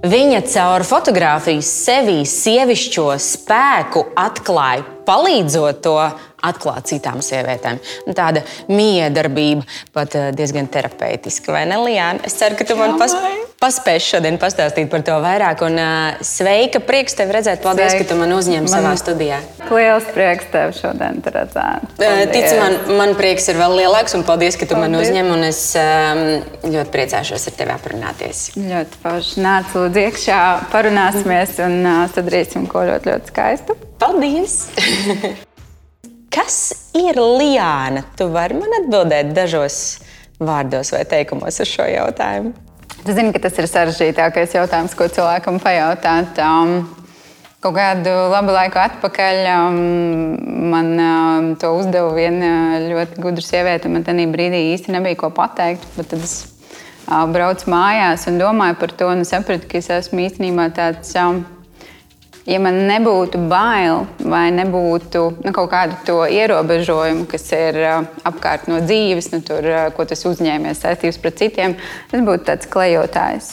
Viņa caur fotogrāfijas sevī sievišķo spēku atklāja, palīdzot to atklāt citām sievietēm. Tāda miedarbība, pat diezgan terapeitiska, vai ne, Liana? Es ceru, ka tu man paspēsi šodien pastāstīt par to vairāk. Un sveika, prieks tevi redzēt. Paldies, ka tu man uzņēmi savā studijā. Liels prieks tevi šodien te redzēt. Tici man, man prieks ir vēl lielāks, un paldies, ka tu man uzņem, un es ļoti priecāšos ar tevi aprunāties. Ļoti paši. Nāc lūdzu iekšā, parunāsimies, un sadarīsim ko ļoti, ļoti skaistu. Paldies! Kas ir Liana? Tu vari man atbildēt dažos vārdos vai teikumos uz šo jautājumu? Tu zini, ka tas ir sarežģītākais jautājums, ko cilvēkam pajautāt. Kaut kādu labu laiku atpakaļ man to uzdeva viena ļoti gudra sieviete. Man tenī brīdī īsti nebija ko pateikt, bet tad es braucu mājās un domāju par to un sapratu, ka es esmu īstenībā tāds... Ja man nebūtu bail vai nebūtu kaut kādu to ierobežojumu, kas ir apkārt no dzīves, ko tas uzņēmies saistības pret citiem, tas būtu tāds klejotājs.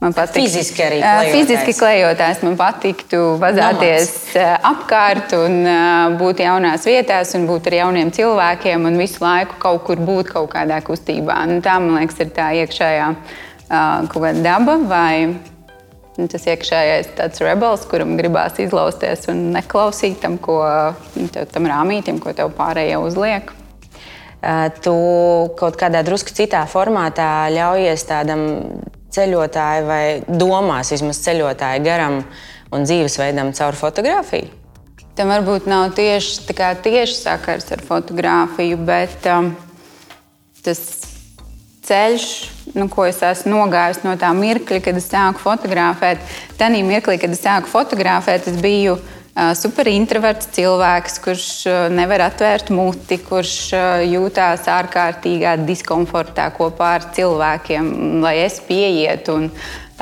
Man patiktu, fiziski arī klejotājs. Fiziski klejotājs. Man patiktu vazāties apkārt un būt jaunās vietās un būt ar jauniem cilvēkiem un visu laiku kaut kur būt kaut kādā kustībā. Nu, tā, man liekas, ir tā iekšējā kaut kāda daba vai... Tas iekšējais tāds rebels, kuram gribās izlausties un neklausīt tam rāmītim, ko tev pārējie uzliek. Tu kaut kādā drusku citā formātā ļaujies tādam ceļotāju vai domās vismaz ceļotāju garam un dzīvesveidam caur fotografiju? Tam varbūt nav tieši sakars ar fotografiju, bet tas... Ceļš, ko es esmu nogājusi no tā mirkļa, kad es sāku fotografēt. Tanī mirklī, kad es sāku fotografēt, es biju super introverts cilvēks, kurš nevar atvērt muti, kurš jūtās ārkārtīgā diskomfortā kopā ar cilvēkiem, lai es pieietu un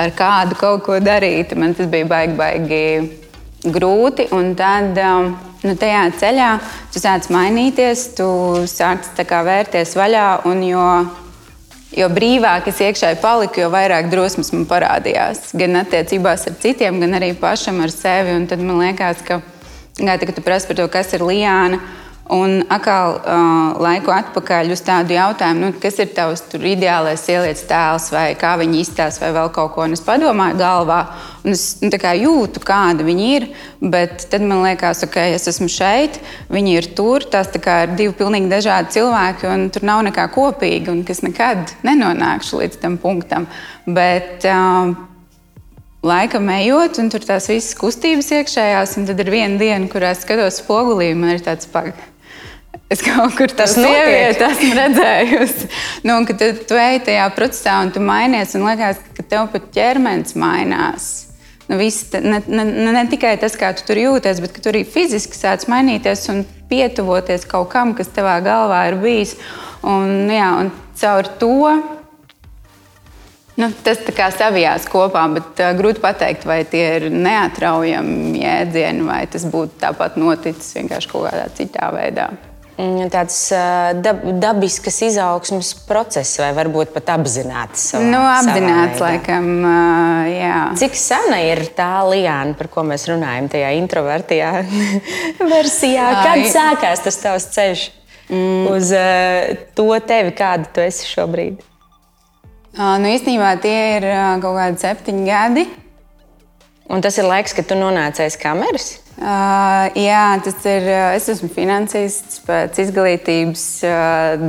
ar kādu kaut ko darītu. Man tas bija baigi grūti. Un tad... tajā ceļā tu sāc mainīties, tu sāc vērties vaļā un jo brīvāk es iekšēji paliku, jo vairāk drosmes man parādījās. Gan attiecībās ar citiem, gan arī pašam ar sevi. Un tad man liekas, ka tu prasi par to, kas ir Liana. Un atkal laiku atpakaļ uz tādu jautājumu, kas ir tavs ideālais sievietes tēls vai kā viņa izstāsta vai vēl kaut ko. Un es padomāju galvā un es jūtu, kāda viņa ir, bet tad man liekas, ok, es esmu šeit, viņa ir tur, tās ir divi pilnīgi dažādi cilvēki un tur nav nekā kopīga un kas nekad nenonākšu līdz tam punktam. Bet laikam ejot un tur tās visas kustības iekšējās un tad ir viena diena, kurā es skatos spogulī un man ir tāds pagaidām. Es kaut kur tā sievieti esmu redzējusi. Un kad tu ej tajā procesā un tu mainies, un liekas, ka tev pat ķermenis mainās. Ne tikai tas, kā tu tur jūties, bet ka tu arī fiziski sāc mainīties un pietuvoties kaut kam, kas tavā galvā ir bijis. Un caur to tas savijās kopā, bet grūti pateikt, vai tie ir neatraujami jēdzieni, vai tas būtu tāpat noticis vienkārši kaut kādā citā veidā. Tāds dabiskas izaugsmes process, vai varbūt pat apzināts? Apzināts, laikam, jā. Cik sena ir tā Liana, par ko mēs runājam tajā introvertijā versijā? Kad sākās tas tavs ceļš uz to tevi, kāda tu esi šobrīd? Īstenībā tie ir kaut kādi 7 gadi. Un tas ir laiks, kad tu nonāci aiz kameras? Jā, tas ir... Es esmu finansists pēc izglītības.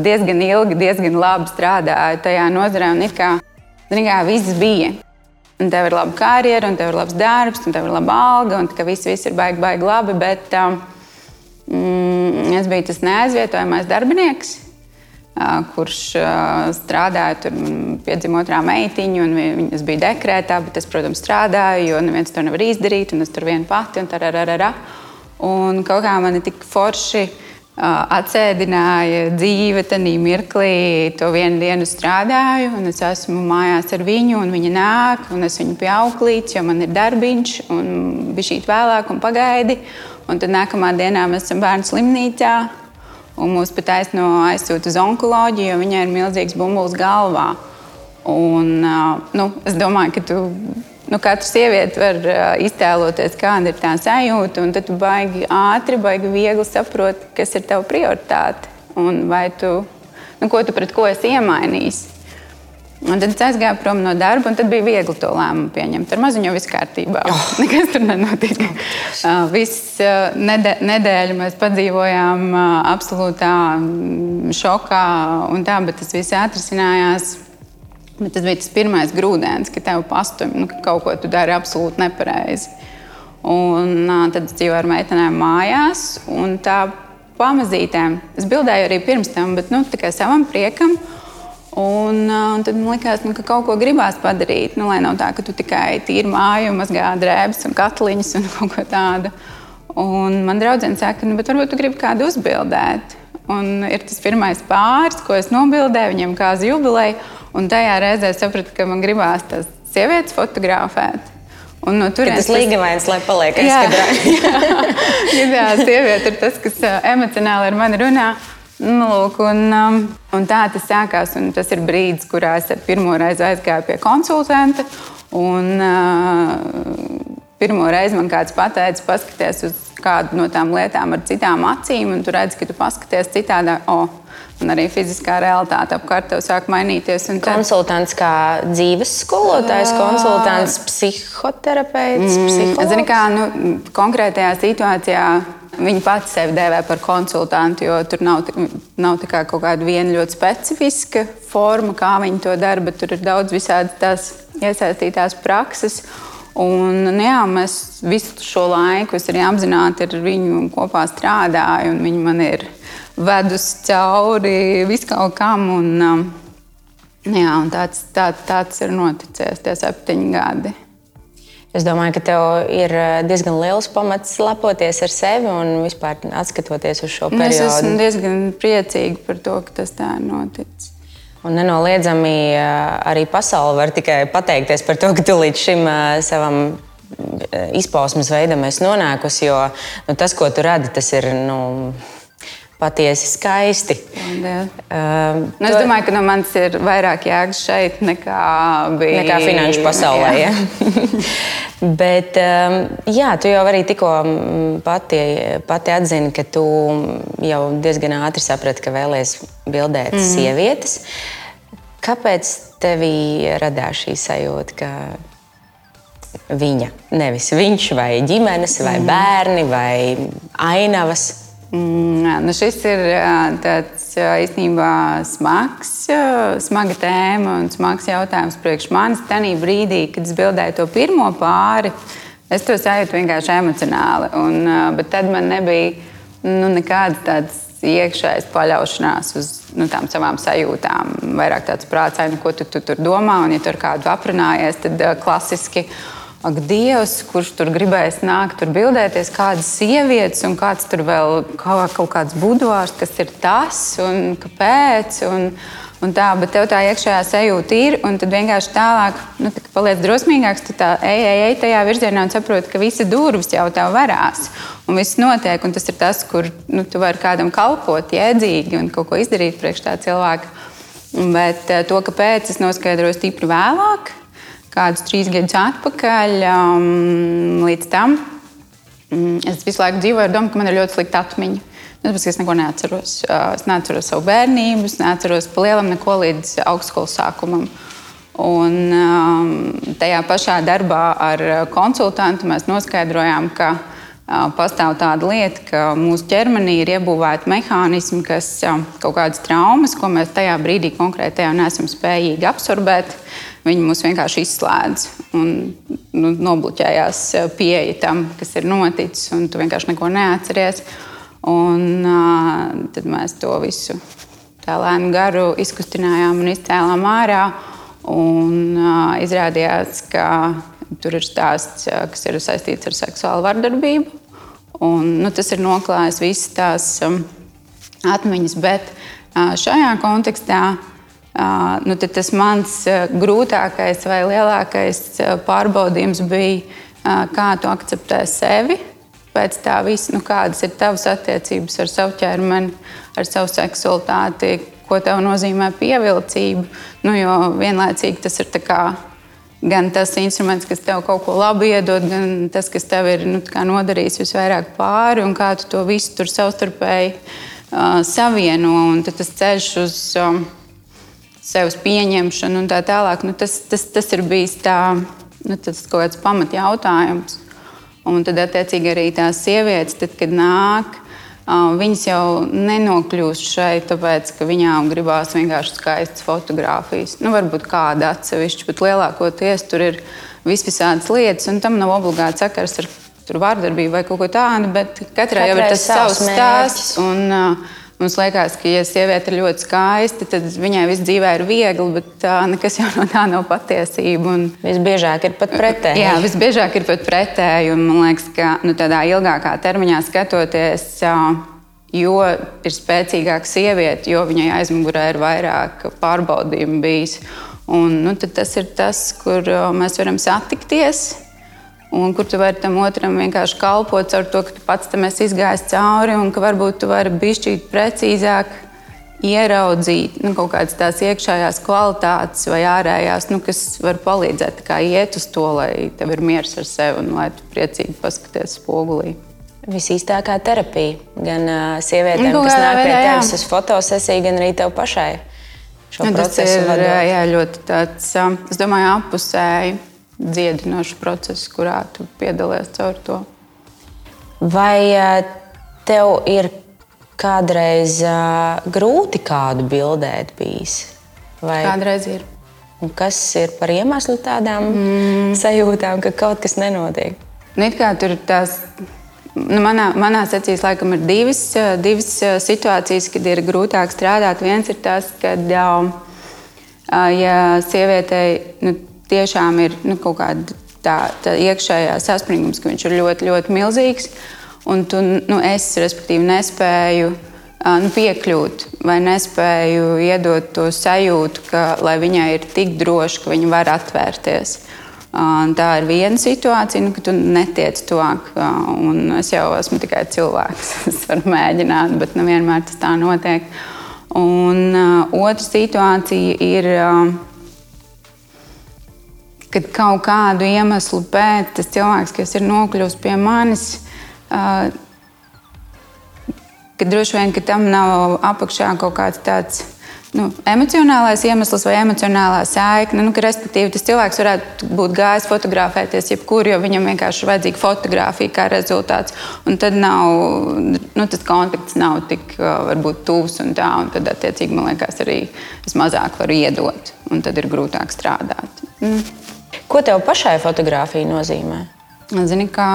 Diezgan ilgi, diezgan labi strādāju tajā nozarē. Un it kā viss bija. Un tev ir laba karjera, un tev ir labs darbs, un tev ir laba alga, un viss ir baigi labi, bet es biju tas neaizvietojamais darbinieks, kurš strādāja, tur piedzima 2. meitiņu, un viņas bija dekrētā, bet es, protams, strādāju, jo neviens to nevar izdarīt, un es tur viena pati, un tarararara. Un kaut kā mani tik forši atsēdināja dzīve tanī mirklī. To vienu dienu strādāju, un es esmu mājās ar viņu, un viņa nāk, un es viņu pieauklīts, jo man ir darbiņš, un bišķīt vēlāk, un pagaidi. Un tad nākamā dienā mēs esam bērnu slimnīcā, un mūs pat aizsūta uz onkoloģiju, jo viņai ir milzīgs bumbuls galvā. Un, es domāju, ka tu Nu, katra sieviete var iztēloties, kāda ir tā sajūta, un tad tu baigi ātri, baigi viegli saproti, kas ir tava prioritāte un vai tu, nu, ko tu pret ko esi iemainījis. Un tad es aizgāju prom no darba, un tad bija viegli to lēmumu pieņemt. Ar maziņu jau viss kārtībā. Nekas tur nenotika. Viss nedēļu mēs padzīvojām absolūtā šokā un tā, bet tas viss atrisinājās. Bet tas bija tas pirmais grūdienis, ka tev pastumi, nu, ka kaut ko tu dari absolūti nepareizi. Un tad es dzīvoju ar meitenēm mājās, un tā pamazītēm. Es bildēju arī pirms tam, bet, nu, tikai savam priekam. Un tad man likās, nu, ka kaut ko gribās padarīt, nu, lai nav tā, ka tu tikai tīri māju, mazgā drēbes un katliņas un kaut ko tādu. Un man draudzene saka, nu, bet varbūt tu gribi kādu uzbildēt. Un ir tas pirmais pāris, ko es nobildēju, viņiem kāzu jubileju, un tajā reizē sapratu, ka man gribās tās sievietes fotografēt. Un no turienes tas līgavains, lai paliek aizkadrāju. Jā, sieviete ir tas, kas emocionāli ar mani runā. Nu, lūk, un tā tas sākās, un tas ir brīdis, kurā es pirmo reizi aizgāju pie konsultanta, un pirmo reizi man kāds pateica, paskaties uz kādu no tām lietām ar citām acīm, un tu redzi, ka tu paskaties citādā, un arī fiziskā realitāte apkārt tev sāk mainīties. Konsultants kā dzīves skolotājs, konsultants, psihoterapeits, psihologs? Zini kā, nu, konkrētajā situācijā viņa pati sevi dēvē par konsultantu, jo tur nav tikai kaut kāda viena ļoti specifiska forma, kā viņa to dara, bet tur ir daudz visādas tās iesaistītās prakses. Un, nu jā, mēs visu šo laiku, es arī apzināti ar viņu kopā strādāju, un viņa man ir vedusi cauri viskaut kam, un, jā, un tāds ir noticies tie 7 gadi. Es domāju, ka tev ir diezgan liels pamats lepoties ar sevi un vispār atskatoties uz šo periodu. Es esmu diezgan priecīga par to, ka tas tā noticis. Un nenoliedzami arī pasauli var tikai pateikties par to, ka tu līdz šim savam izpausmes veidam esi nonākusi, jo nu, tas, ko tu radi, tas ir patiesi skaisti. Es domāju, ka no manis ir vairāk jēgas šeit nekā finanšu pasaulē. Jā. Bet jā, tu jau arī tikko pati atzini, ka tu jau diezgan ātri saprati, ka vēlies bildēt sievietes. Kāpēc tevī radās šī sajūta, ka viņa, nevis viņš, vai ģimenes, vai bērni, vai ainavas? Nu šis ir tāds īstenībā smaga tēma un smags jautājums priekš manis. Tanī brīdī, kad es bildēju to pirmo pāri, es to sajūtu vienkārši emocionāli. Bet tad man nebija nekāda tāds iekšējas paļaušanās uz tām savām sajūtām. Vairāk tāds prātsai, ko tu tur domā, un ja tu ar kādu aprunājies, tad klasiski. Ak, Dievs, kurš tur gribēs nākt, tur bildēties, kādas sievietes un kāds tur vēl kaut kāds buduārs, kas ir tas un kāpēc un tā, bet tev tā iekšējā sajūta ir un tad vienkārši tālāk, nu, tā paliec drosmīgāks, tu tā ej tajā virzienā un saproti, ka visi durvis jau tev varās un viss notiek un tas ir tas, kur nu, tu vari kādam kalpot jēdzīgi un kaut ko izdarīt priekš tā cilvēka, bet to, kāpēc, es noskaidroju stipri vēlāk. Kādus 3 gadus atpakaļ, līdz tam es visu laiku dzīvoju ar domu, ka man ir ļoti slikta atmiņa. Tāpēc, es neko neatceros. Es neatceros savu bērnību, es neatceros pa lielam neko līdz augstskolas sākumam. Un tajā pašā darbā ar konsultantu mēs noskaidrojām, ka pastāv tāda lieta, ka mūsu ķermenī ir iebūvēti mehānismi, kas kaut kādas traumas, ko mēs tajā brīdī konkrētajā neesam spējīgi absorbēt, viņi mūs vienkārši izslēdz un nu, nobloķējās pieeja tam, kas ir noticis, un tu vienkārši neko neatceries. Un tad mēs to visu tā lēnu garu izkustinājām un izcēlām ārā, un izrādījās, ka tur ir stāsts, kas ir saistīts ar seksuālu vardarbību. Un, nu, tas ir noklājis visas tās atmiņas, bet šajā kontekstā nu, tas mans grūtākais vai lielākais pārbaudījums bija, kā tu akceptē sevi pēc tā visa, nu, kādas ir tavas attiecības ar savu ķermeni, ar savu seksualitāti, ko tev nozīmē pievilcība. Nu, jo vienlaicīgi tas ir tā kā gan tas instruments, kas tev kaut ko labi iedod, gan tas, kas tev ir nodarījis visvairāk pāri un kā tu to visu tur savstarpēji savieno. Un tad tas ceļš uz sevis pieņemšanu un tā tālāk, tas ir bijis tas kaut kāds pamatjautājums. Un tad attiecīgi arī tās sievietes, tad, kad nāk, viņas jau nenokļūst šeit, tāpēc, ka viņām gribās vienkārši skaistas fotogrāfijas. Varbūt kāda atsevišķa, bet lielākoties tur ir visvisādas lietas, un tam nav obligāti sakars ar vārdarbību vai kaut ko tādu, bet katrai jau ir tas savs stāsts. Un mums liekas, ka, ja sieviete ir ļoti skaista, tad viņai viss dzīvē ir viegli, bet nekas jau no tā nav patiesība. Visbiežāk ir pat pretēji. Jā, visbiežāk ir pat pretēji. Man liekas, ka tādā ilgākā termiņā skatoties, jo ir spēcīgāka sieviete, jo viņai aizmugurē ir vairāk pārbaudījumu bijis. Un, tad tas ir tas, kur mēs varam satikties. Un kur tu vari tam otram vienkārši kalpot caur to, ka tu pats tam esi izgājis cauri un ka varbūt tu vari bišķīt precīzāk ieraudzīt kaut kādas tās iekšējās kvalitātes vai ārējās, kas var palīdzēt tā kā iet uz to, lai tev ir miers ar sevi un lai tu priecīgi paskaties spogulī. Visīstākā terapija gan sievietēm, kas nāk pie tevis uz fotosesiju, gan arī tev pašai šo procesu vadot. Jā, ļoti tāds, es domāju, apusēji dziedinošs process, kurā tu piedalies caur to. Vai tev ir kādreiz grūti kādu bildēt bijis? Vai... Kādreiz ir. Un kas ir par iemeslu tādām sajūtām, ka kaut kas nenotiek? It kā tur tās... Manā secīs laikam ir divas situācijas, kad ir grūtāk strādāt. Viens ir tas, kad ja sievietei... tiešām ir kaut kāda tā iekšējā saspringums, ka viņš ir ļoti, ļoti milzīgs. Un tu, es, respektīvi, nespēju piekļūt vai nespēju iedot to sajūtu, ka, lai viņai ir tik droši, ka viņa var atvērties. Tā ir viena situācija, ka tu netiec tuvāk. Un es jau esmu tikai cilvēks. Es varu mēģināt, bet nevienmēr tas tā notiek. Un otra situācija ir... kad kaut kādu iemeslu pēc tas cilvēks, kas ir nokļūst pie manis, kad droši vien, ka tam nav apakšā kaut kāds tāds emocionālais iemesls vai emocionālā saikne, ka respektīvi tas cilvēks varētu būt gājis fotografēties jebkur, jo viņam vienkārši ir vajadzīga fotografija kā rezultāts. Un tad tas kontakts nav tik varbūt tuvs un tā, un tad attiecīgi, man liekas, arī es mazāk varu iedot, un tad ir grūtāk strādāt. Ko tev pašai fotografija nozīmē? Zini, ka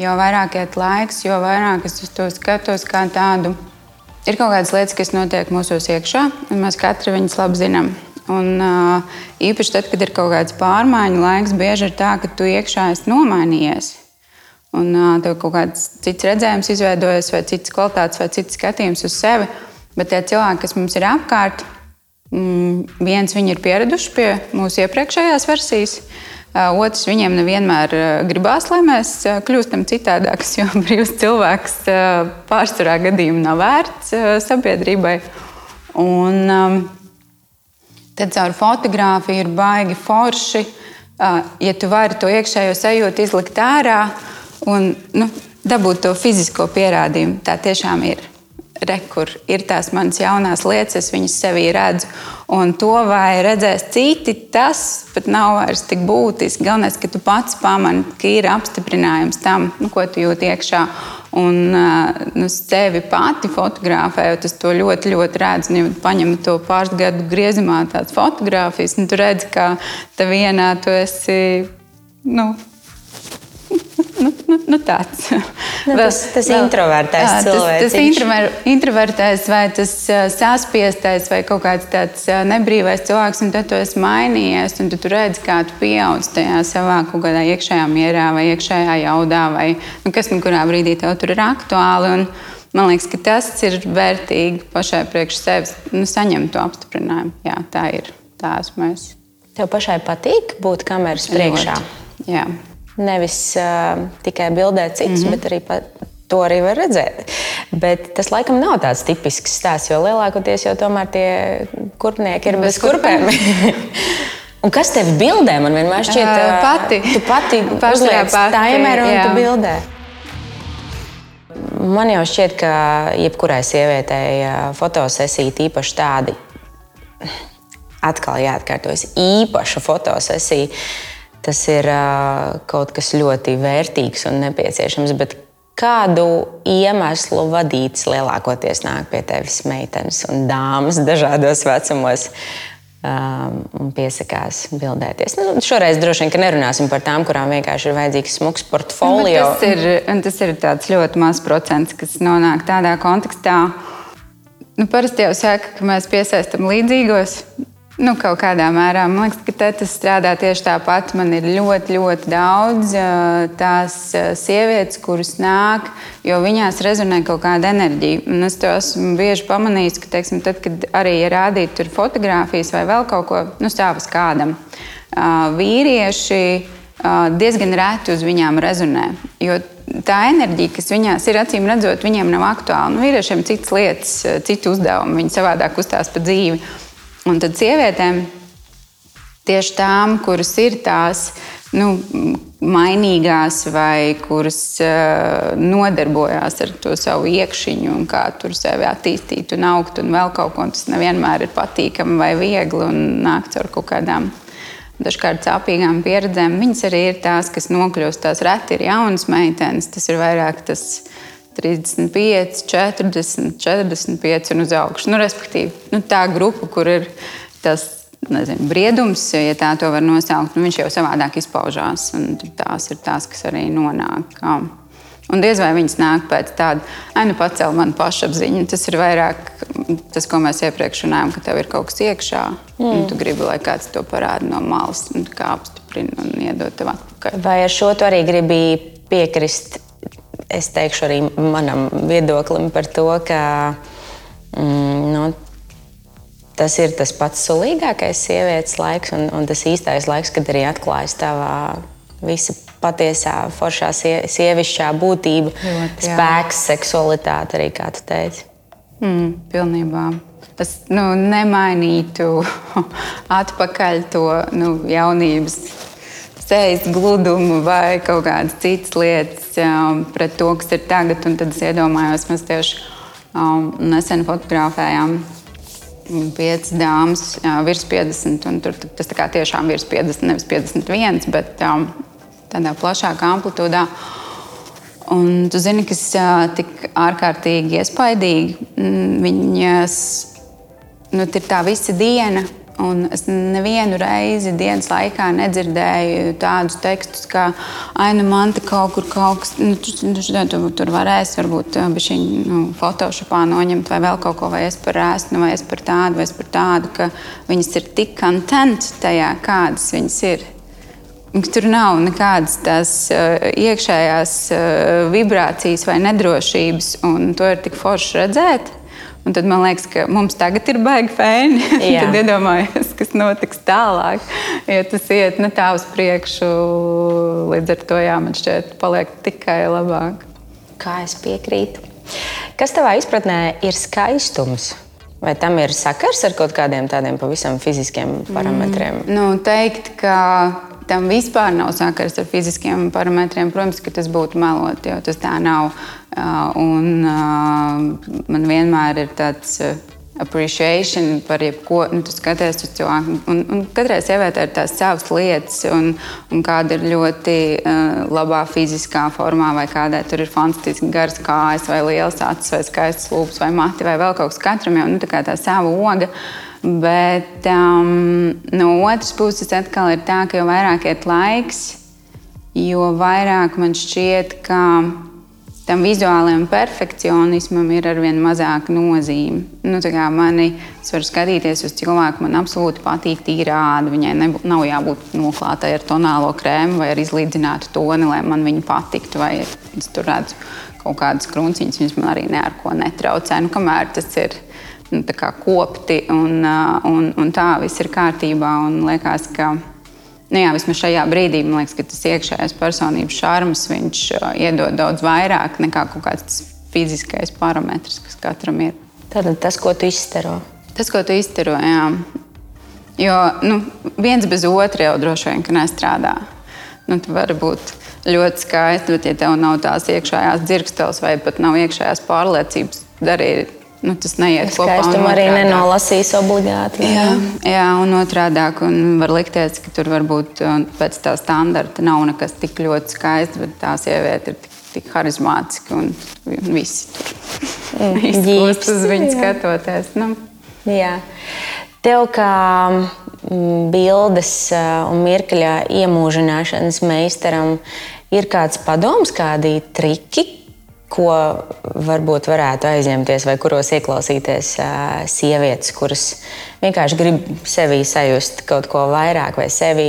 jo vairāk iet laiks, jo vairāk es uz to skatos kā tādu. Ir kaut kādas lietas, kas notiek mūsos iekšā, un mēs katri viņas labi zinām. Un īpaši tad, kad ir kaut kāds pārmaiņu laiks, bieži ir tā, ka tu iekšā esi nomainījies. Un tev kaut kāds cits redzējums izveidojas, vai citas kvalitātes, vai cits skatījums uz sevi. Bet tie cilvēki, kas mums ir apkārt, viens viņi ir pieraduši pie mūsu iepriekšējās versijas, otrs viņiem nevienmēr gribās, lai mēs kļūstam citādākas, jo brīvs cilvēks pārsturā gadījumā nav vērts sabiedrībai. Un tad caur fotogrāfiju ir baigi forši, ja tu vari to iekšējo sajūtu izlikt ārā un dabūt to fizisko pierādījumu. Tā tiešām ir. Re, kur ir tās manas jaunās lietas, es viņas sevī redzu. Un to, vai redzēs citi, tas pat nav vairs tik būtiski. Galvenais, ka tu pats pamani, ka ir apstiprinājums tam, ko tu jūti iekšā. Un sevi pati fotografēju, tas to ļoti, ļoti redz. Un, ja paņem to pāris gadu griezumā tās fotogrāfijas, tu redzi, ka te vienā tu esi... tāds. Tas introvertais cilvēks. Tas introvertais vai tas saspiestais vai kaut kāds tāds nebrīvais cilvēks, un tad tu esi mainījies, un tu redzi, kā tu pieaudz tajā savā kaut kādā iekšējā mierā vai iekšējā jaudā, vai kas kurā brīdī tev tur ir aktuāli. Un man liekas, ka tas ir vērtīgi pašai priekš sevis. Saņemt to apstiprinājumu. Jā, tā ir. Tā esmu es. Tev pašai patīk būt kameras priekšā? Jā. Nevis tikai bildēt citus, bet arī to arī var redzēt. Bet tas laikam nav tāds tipisks stāsts, jo lielākoties jau tomēr tie kurpnieki ir bez kurpēm. Un kas tev bildē? Man vienmēr šķiet, tu pati uzliec taimeru un tu bildē. Man jau šķiet, ka jebkurai sievietei fotosesija, īpaši tādi, atkal jāatkārtojas, īpaša fotosesija, tas ir kaut kas ļoti vērtīgs un nepieciešams, bet kādu iemeslu vadītas lielākoties nāk pie tevis meitenes un dāmas dažādos vecumos? Un piesakās bildēties. Šoreiz droši vien, ka nerunāsim par tām, kurām vienkārši ir vajadzīgs smuks portfolio. Tas ir tāds ļoti mazs procents, kas nonāk tādā kontekstā. Parasti jau saka, ka mēs piesaistam līdzīgos. Kaut kādā mērā. Man liekas, ka te tas strādā tieši tāpat. Man ir ļoti, ļoti daudz tās sievietes, kuras nāk, jo viņās rezonē kaut kāda enerģija. Un es to esmu bieži pamanījis, ka, teiksim, tad, kad arī rādīt tur fotogrāfijas vai vēl kaut ko, stāvas kādam. Vīrieši diezgan reti uz viņām rezonē, jo tā enerģija, kas viņās ir, acīm redzot, viņiem nav aktuāla. Vīriešiem citas lietas, citi uzdevumi, viņi savādāk uzstās pa dzīvi. Un tad sievietēm, tieši tām, kuras ir tās, mainīgās vai kuras nodarbojās ar to savu iekšiņu un kā tur sevi attīstīt un augt un vēl kaut ko, un tas nevienmēr ir patīkami vai viegli un nāk caur kaut kādām dažkārt sāpīgām pieredzēm. Viņas arī ir tās, kas nokļūst, tās reti ir jaunas meitenes, tas ir vairāk tas 35, 40, 45 un uz augšu. Respektīvi, tā grupa, kur ir tas briedums, ja tā to var nosaukt, viņš jau savādāk izpaužās. Un tās ir tās, kas arī nonāk. Un diez vai viņas nāk pēc tāda, pacel manu pašapziņu. Tas ir vairāk tas, ko mēs iepriekš runājām, ka tev ir kaut kas iekšā. Un tu gribi, lai kāds to parāda no malas un kā apstiprina un iedod tev atpakaļ. Vai ar šo tu arī gribi piekrist, es teikšu arī manam viedoklim par to, ka tas ir tas pats sulīgākais sievietes laiks un tas īstais laiks, kad arī atklājas tavā visa patiesā, foršā sievišķā būtība, ļoti, spēks, seksualitāte arī, kā tu teici. Pilnībā. Es nemainītu atpakaļ to jaunības sejas gludumu vai kaut kādas citas lietas pret to, kas ir tagad. Un tad es iedomājos, mēs tieši nesen fotografējām 5 dāmas virs 50, un tur tas tā kā tiešām virs 50, nevis 51, bet tādā plašākā amplitūdā. Un tu zini, kas tik ārkārtīgi iespaidīgi. Viņas, ir tā visa diena, un es nevienu reizi dienas laikā nedzirdēju tādus tekstus, kā man te kaut kas, tur varēs varbūt bišķiņ Photoshopā noņemt vai vēl kaut ko, vai es par ēstnu, vai es par tādu, ka viņas ir tik content tajā, kādas viņas ir. Tur nav nekādas tās iekšējās vibrācijas vai nedrošības, un to ir tik forši redzēt. Un tad man liekas, ka mums tagad ir baigi feini. Tad iedomājies, kas notiks tālāk, ja tas iet tā uz priekšu. Līdz ar to, man šķiet, paliek tikai labāk. Kā es piekrītu. Kas tavā izpratnē ir skaistums? Vai tam ir sakars ar kaut kādiem tādiem pavisam fiziskiem parametriem? Teikt, ka tam vispār nav sakars ar fiziskiem parametriem. Protams, ka tas būtu melot, jo tas tā nav. Un man vienmēr ir tāds appreciation par jebko. Tu skaties uz cilvēku. Un katrai sievietē ir tās savas lietas. Un kāda ir ļoti labā fiziskā formā, vai kādai tur ir fantastiski garas kājas, vai liels acis, vai skaists lūpas, vai mati, vai vēl kaut kas katram. Jau, tā kā tā sava oga. Bet no otras puses atkal ir tā, ka jo vairāk iet laiks, jo vairāk man šķiet, ka tam vizuālajam perfekcionismam ir arvien mazāk nozīme. Es varu skatīties uz cilvēku, man absolūti patīk tīra āda. Viņai nav jābūt noklātai ar tonālo krēmu vai ar izlīdzinātu toni, lai man viņa patiktu, vai es tur redzu kaut kādas krunciņas, viņas man arī ne ar ko netraucē. Kamēr tas ir tā kā kopti un tā viss ir kārtībā. Un liekas, ka, vismaz šajā brīdī, man liekas, ka tas iekšējais personības šarms, viņš iedod daudz vairāk nekā kaut kāds fiziskais parametrs, kas katram ir. Tātad tas, ko tu izstaro? Tas, ko tu izstaro, jā. Jo viens bez otra jau droši vien, ka nestrādā. Tu vari būt ļoti skaisti, bet ja tev nav tās iekšējās dzirksteles vai pat nav iekšējās pārliecības, darīt, tas neiet kopā. Skaistumu arī nenolasīs obligāti. Jā, jā, un otrādāk un var likties, ka tur varbūt pēc tā standarta nav nekas tik ļoti skaisti, bet tās sieviete ir tik harizmātiski un visi tur izklūst uz viņu skatoties. Jā. Tev kā bildes un mirkļa iemūžināšanas meistaram ir kāds padoms, kādi triki, ko varbūt varētu aizņemties vai kuros ieklausīties sievietes, kuras vienkārši grib sevī sajust kaut ko vairāk vai sevī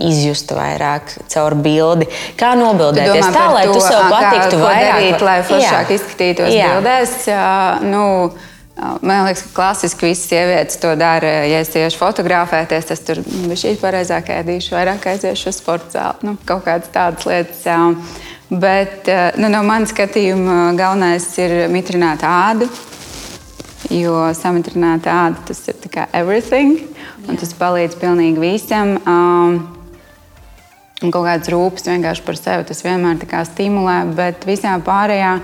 izjust vairāk caur bildi. Kā nobildēties tā, lai tu sev patiktu vairāk? Ko darīt, lai foršāk izskatītos bildēs? Man liekas, ka klasiski visas sievietes to dara. Ja es tieši fotografēties, tas tur šī pareizāk ēdīšu, vairāk aiziešu uz sporta zāli. Kaut kādas tādas lietas. Bet no manas skatījuma galvenais ir mitrināt ādu. Jo samitrināt ādu, tas ir tā kā everything. Un tas palīdz pilnīgi visam. Un kaut kādas rūpes vienkārši par sevi, tas vienmēr tā kā stimulē. Bet visā pārējā,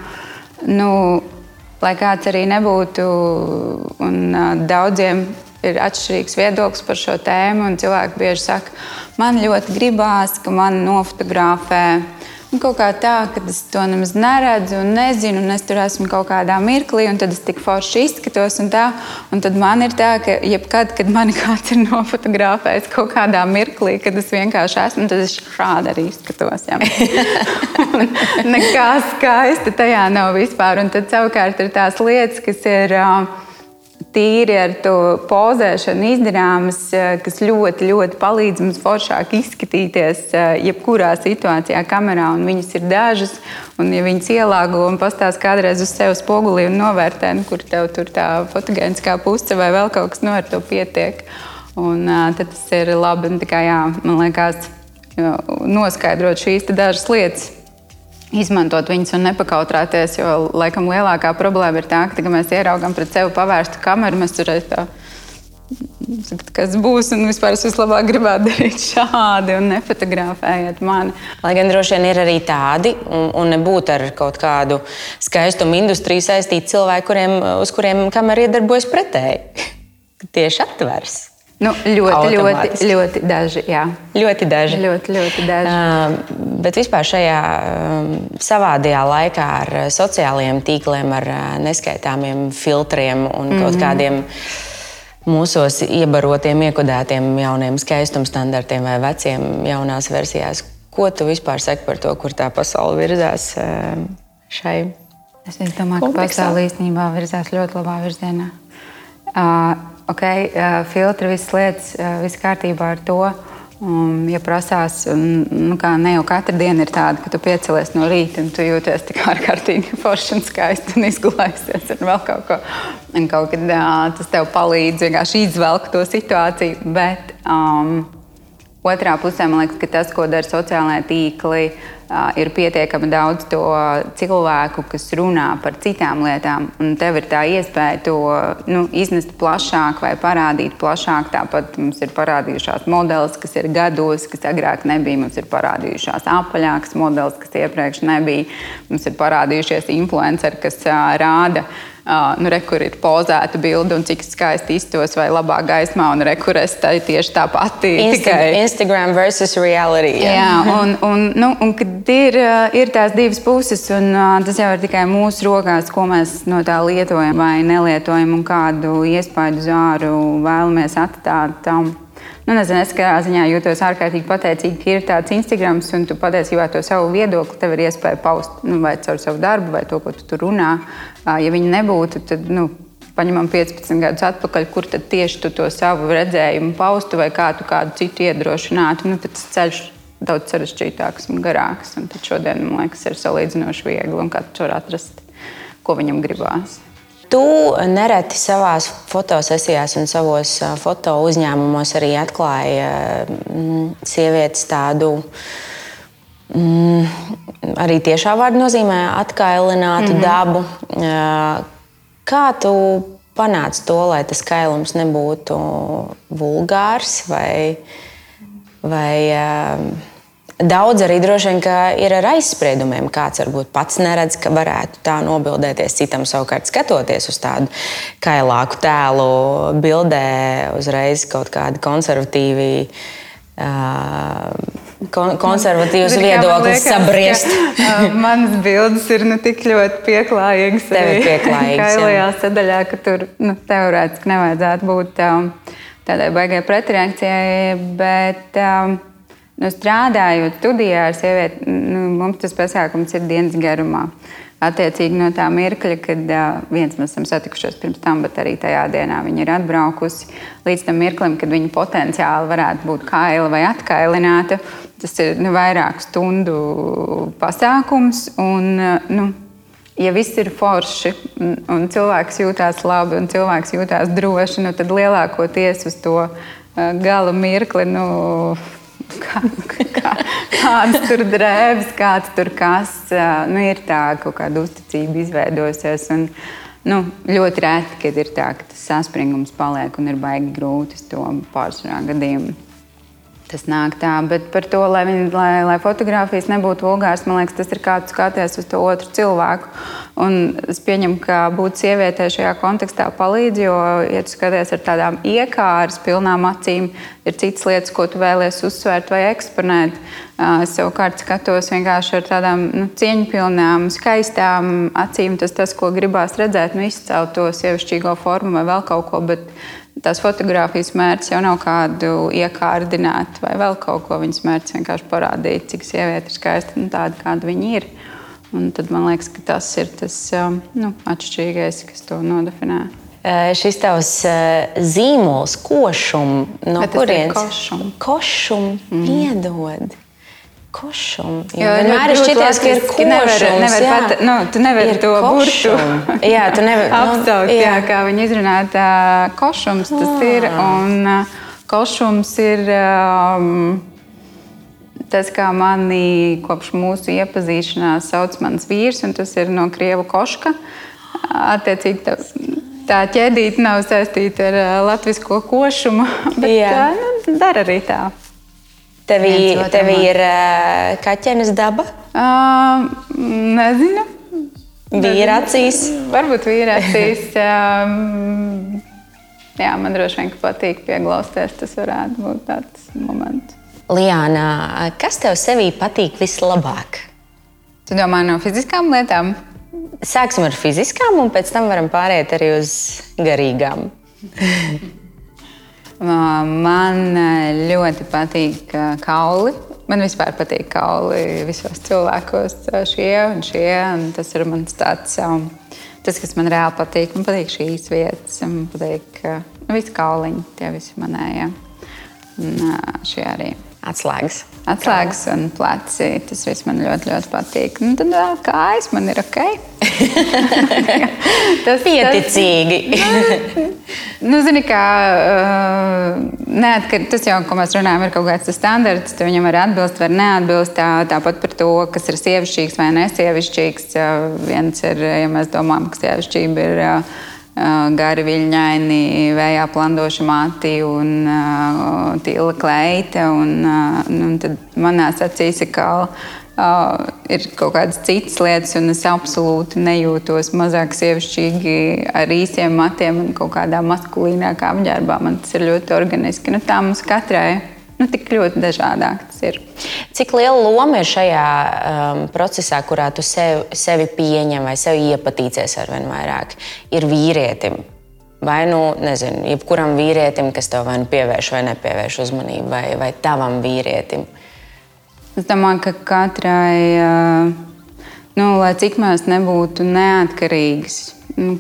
lai kāds arī nebūtu, un daudziem ir atšķirīgs viedoklis par šo tēmu, un cilvēki bieži saka, man ļoti gribās, ka man nofotografē. Un kaut kā tā, ka es to nemaz neredzu un nezinu, un es tur esmu kaut kādā mirklī, un tad es tik forši izskatos un tā. Un tad man ir tā, ka jebkad, kad mani kāds ir nofotografējis kaut kādā mirklī, kad es vienkārši esmu, tad es šādi arī izskatos. Nekā skaista tajā nav vispār. Un tad savukārt ir tās lietas, kas ir tīri ar to pozēšanu izdarāmas, kas ļoti, ļoti palīdz mums foršāk izskatīties jebkurā situācijā kamerā, un viņas ir dažas, un ja viņas ielāgo un pastāsta kādreiz uz sevi spogulī un novērtē, kur tev tur tā fotogēniskā puse vai vēl kaut kas ar to pietiek. Un tad tas ir labi, un tā kā, jā, man liekas, noskaidrot šīs dažas lietas. Izmantot viņus un nepakautrāties, jo, laikam, lielākā problēma ir tā, ka, kad mēs ieraugam pret sevi pavērstu kameru, mēs tur aiz tā, kas būs, un vispār es vislabāk gribētu darīt šādi un nefotografējiet mani. Lai gan droši vien ir arī tādi, un nebūt ar kaut kādu skaistumu industriju saistīt cilvēki, uz kuriem kamera iedarbojas pretēji. Tieši atvers. Ļoti daži, jā. Ļoti daži. Ļoti daži. Bet vispār šajā savādajā laikā ar sociālajiem tīkliem, ar neskaitāmiem filtriem un kaut kādiem mūsos iebarotiem, iekodētiem jauniem skaistumstandartiem vai veciem jaunās versijās, ko tu vispār saki par to, kur tā pasaule virzās šai kompleksā? Es domāju, ka pasaule īstenībā virzās ļoti labā virzienā. Filtri, visas lietas, viss kārtībā ar to, ja prasās, ne jau katra diena ir tāda, ka tu piecelies no rīta un tu jūties tik ārkārtīgi forši un skaisti un izgulēsies un vēl kaut ko. Un kaut kad tas tev palīdz vienkārši izvelkt to situāciju, bet otrā pusē, man liekas, ka tas, ko dara sociālajā tīklī, ir pietiekami daudz to cilvēku, kas runā par citām lietām, un tev ir tā iespēja to iznest plašāk vai parādīt plašāk. Tāpat mums ir parādījušās modeles, kas ir gados, kas agrāk nebija. Mums ir parādījušās apaļākas modeles, kas iepriekš nebija. Mums ir parādījušies influenceri, kas rāda, kur ir pozēta bilde un cik skaisti iztos vai labā gaismā, un kur es tā tieši tā pati. Instagram versus reality. Jā, un kad ir tās divas puses, un tas jau ir tikai mūsu rokās, ko mēs no tā lietojam vai nelietojam, un kādu iespaidu zāru vēlamies atstāt. Es kādā ziņā jūtos ārkārtīgi pateicīgi, ka ir tāds Instagrams, un tu patiesībā to savu viedokli tev ir iespēja paust, vai caur savu darbu, vai to, ko tu runā. Ja viņi nebūtu, tad paņemam 15 gadus atpakaļ, kur tad tieši tu to savu redzējumu paustu, vai kā tu kādu citu iedrošinātu. Tad ceļš daudz sarežģītāks un garāks, un tad šodien, man liekas, ir salīdzinoši viegli, un kā tu var atrast, ko viņam gribās. Tu nereti savās fotosesijās un savos foto uzņēmumos arī atklāja sievietes tādu arī tiešā vārda nozīmē atkailinātu dabu. Kā tu panāca to, lai tas kailums nebūtu vulgārs vai daudz arī droši vien, ka ir ar aizspriedumiem. Kāds varbūt pats neredz, ka varētu tā nobildēties, citam savukārt skatoties uz tādu kailāku tēlu bildē uzreiz kaut kādi konservatīvi konservatīvs viedoklis sabriest. Manas bildes ir nu tik ļoti pieklājīgas. Tev ir pieklājīgas. Kailajā sadaļā, ka tur teorētiski nevajadzētu būt tādai baigai pretreakcijai, bet strādājot studijā ar sievieti, mums tas pasākums ir dienas garumā. Attiecīgi no tā mirkļa, kad viens mēs esam satikušies pirms tam, bet arī tajā dienā viņa ir atbraukusi līdz tam mirklim, kad viņa potenciāli varētu būt kaila vai atkailināta. Tas ir vairāk stundu pasākums. Un, ja viss ir forši un cilvēks jūtās labi un cilvēks jūtās droši, tad lielākoties uz to gala mirkli, kāds tur drēbis, kāds tur kas. Ir tā, kaut kāda uzticība izveidojusies. Un, ļoti reti, kad ir tā, ka tas saspringums paliek un ir baigi grūti uz to pārsvarā gadījumu. Tas nāk tā, bet par to, lai fotogrāfijas nebūtu vulgārs, man liekas, tas ir kāds skaties uz to otru cilvēku. Un es pieņemu, ka būt sievietē šajā kontekstā palīdz, jo, ja tu skaties ar tādām iekāras pilnām acīm, ir citas lietas, ko tu vēlies uzsvērt vai eksponēt. Savukārt skatos vienkārši ar tādām cieņpilnām, skaistām acīm, tas, ko gribās redzēt, izcelt to sievišķīgo formu vai vēl kaut ko, bet tās fotogrāfijas mērķis jau nav kādu iekārdināt vai vēl kaut ko. Viņas mērķis vienkārši parādīt, cik sieviete ir skaista un tāda, kāda viņa ir. Un tad man liekas, ka tas ir tas atšķirīgais, kas to nodefinē. Šis tavs zīmols, košum, no kurienes? Košum, piedod. Košum. Jo vienmēr šķities, ka ir košums. Tu nevar to burtu apsaukt, kā viņi izrunāt. Košums tas ir. Un košums ir tas, kā mani kopš mūsu iepazīšanās sauc mans vīrs, un tas ir no krievu koška. Attiecīgi tā ķēdīte nav saistīta ar latvisko košumu, bet dar arī tā. Tev ir kaķenes daba? Nezinu. Vīracīs? Varbūt vīracīs. Jā, man droši vien, ka patīk pieglausties. Tas varētu būt tāds moments. Liana, kas tev sevī patīk vislabāk? Tu domā no fiziskām lietām? Sāksim ar fiziskām un pēc tam varam pāriet arī uz garīgām. Man ļoti patīk kauli. Man vispār patīk kauli visos cilvēkos šie. Un tas ir mans tāds, tas, kas man reāli patīk. Man patīk šīs vietas, man patīk visi kauliņi, tie visi manējie. Šie arī. Atslēgas un pleci. Tas viss man ļoti, ļoti patīk. Tad vēl kājas man ir ok. Tas pieticīgi. Zini, kā tas jau, ko mēs runājam, ir kaut kāds standarts. Tu viņam var atbilst, var neatbilst. Tāpat par to, kas ir sievišķīgs vai nesievišķīgs. Viens ir, ja mēs domājam, ka sievišķība ir gari viļņaini, vējā plandoša mati un tīla kleita. Un tad manās acīs ir kaut kādas citas lietas, un es absolūti nejūtos mazāk sievišķīgi ar īsiem matiem un kaut kādā maskulīnākā apģērbā. Man tas ir ļoti organiski. Tā mums katrai tik ļoti dažādāk tas ir. Cik liela loma ir šajā procesā, kurā tu sevi pieņem vai sevi iepatīcies arvien vairāk, ir vīrietim? Vai nezinu, jebkuram vīrietim, kas tev vai pievērš vai nepievērš uzmanību, vai tavam vīrietim? Es domāju, ka katrai, lai cik mēs nebūtu neatkarīgas,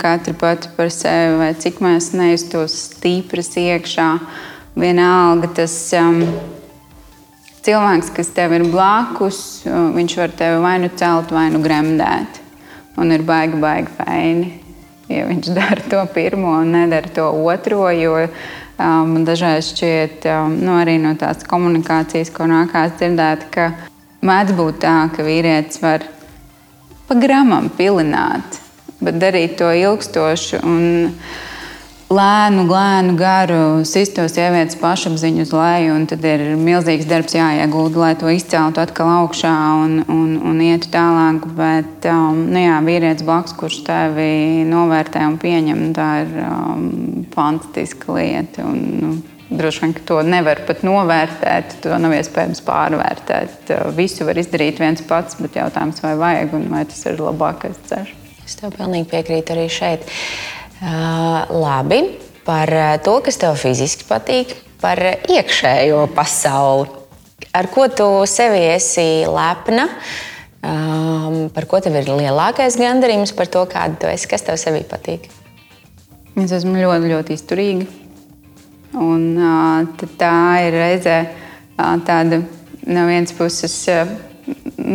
katra pati par sevi, vai cik mēs nejustos stīpras iekšā, vienalga tas cilvēks, kas tev ir blakus, viņš var tevi vai nu celt, vai nu gremdēt. Un ir baigi faini, ja viņš dara to pirmo un nedara to otro, jo dažreiz šķiet arī no tās komunikācijas, ko nākās dzirdēt, ka mēdz būt tā, ka vīrietis var pa gramam pilināt, bet darīt to ilgstoši. Un lēnu garu sisto sievietes pašapziņu uz leju, un tad ir milzīgs darbs jāiegūda, lai to izceltu atkal augšā un ietu tālāk, bet vīrietis blakus, kurš tevi novērtē un pieņem, tā ir fantastiska lieta. Un, droši vien, ka to nevar pat novērtēt, to nav iespējams pārvērtēt. Visu var izdarīt viens pats, bet jautājums, vai vajag un vai tas ir labākais ceļš. Es tev pilnīgi piekrītu arī šeit. Labi, par to, kas tev fiziski patīk, par iekšējo pasauli. Ar ko tu sevi esi lepna? Par ko tev ir lielākais gandarījums? Par to, kāda tu esi? Kas tev sevī patīk? Es esmu ļoti, ļoti izturīga. Un tā ir reizē tāda no vienas puses,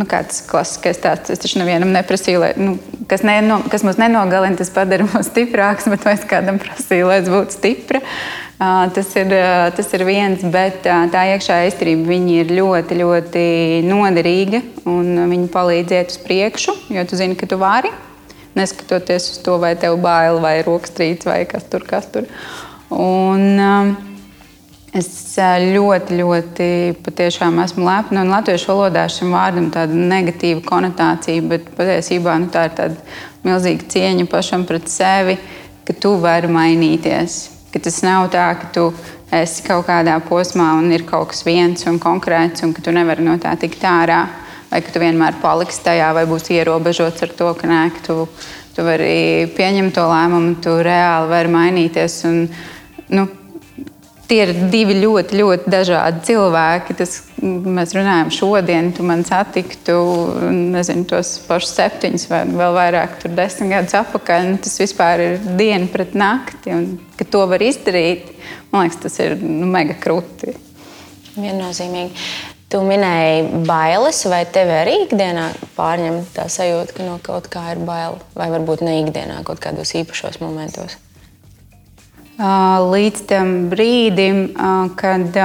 kāds klasiskais tāds, es taču nevienam neprasīju, lai, kas mums nenogalina, tas padara mūs stiprāks, bet vai es kādam prasīju, lai es būtu stipra. Tas ir viens, bet tā iekšā izturība, viņa ir ļoti, ļoti noderīga un viņa palīdz iet uz priekšu, jo tu zini, ka tu vari, neskatoties uz to, vai tev bail, vai rokstrīts, vai kas tur. Un es ļoti, ļoti patiešām esmu lepna. Un latviešu valodā šim vārdam tāda negatīva konotācija, bet patiesībā tā ir tāda milzīga cieņa pašam pret sevi, ka tu vari mainīties. Ka tas nav tā, ka tu esi kaut kādā posmā un ir kaut kas viens un konkrēts un ka tu nevari no tā tikt ārā. Vai ka tu vienmēr paliksi tajā vai būsi ierobežots ar to, ka nē, ka tu vari pieņemt to lēmumu, tu reāli vari mainīties. Un, tie ir divi ļoti, ļoti dažādi cilvēki. Mēs runājam šodien, tu man satiktu, nezinu, tos pašus 7 vai vēl vairāk, 10 gadus atpakaļ. Tas vispār ir diena pret nakti. Un, ka to var izdarīt, man liekas, tas ir mega krūti. Viennozīmīgi. Tu minēji bailes, vai tev arī ikdienā pārņem tā sajūta, ka no kaut kā ir baila? Vai varbūt ne ikdienā, kaut kādos īpašos momentos? Līdz tam brīdim, kad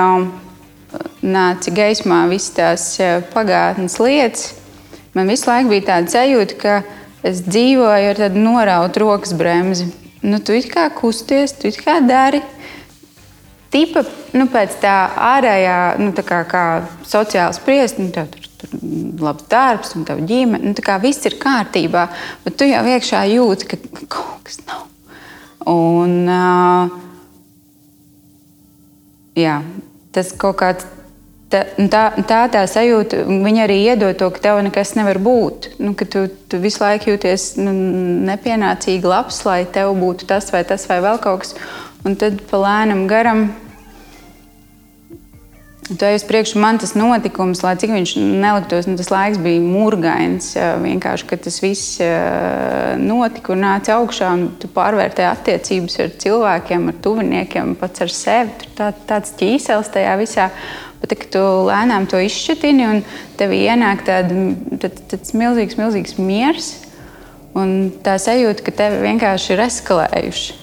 nāca gaismā visas tās pagātnes lietas, man visu laiku bija tāda sajūta, ka es dzīvoju ar tādu norautu rokas bremzi. Tu it kā kusties, tu it kā dari. Tipa, pēc tā ārējā, tā kā sociāla spriest, tur labs darbs un tava ģimene, tā kā viss ir kārtībā, bet tu jau iekšā jūti, ka kaut kas nav. Un, tas kaut kāds, tā sajūta, viņa arī iedod to, ka tev nekas nevar būt. Ka tu visu laiku jūties nepienācīgi labs, lai tev būtu tas vai vēl kaut kas. Un tad pa lēnam garam, to jau uz priekšu man tas notikums, lai cik viņš neliktos, tas laiks bija murgains, vienkārši, ka tas viss notika un nāca augšā, un tu pārvērtēji attiecības ar cilvēkiem, ar tuviniekiem, pats ar sevi, tur tāds ķīsels tajā visā, bet tā, ka tu lēnām to izšķitini, un tev ienāk tāds milzīgs miers, un tā sajūta, ka tevi vienkārši ir eskalējuši.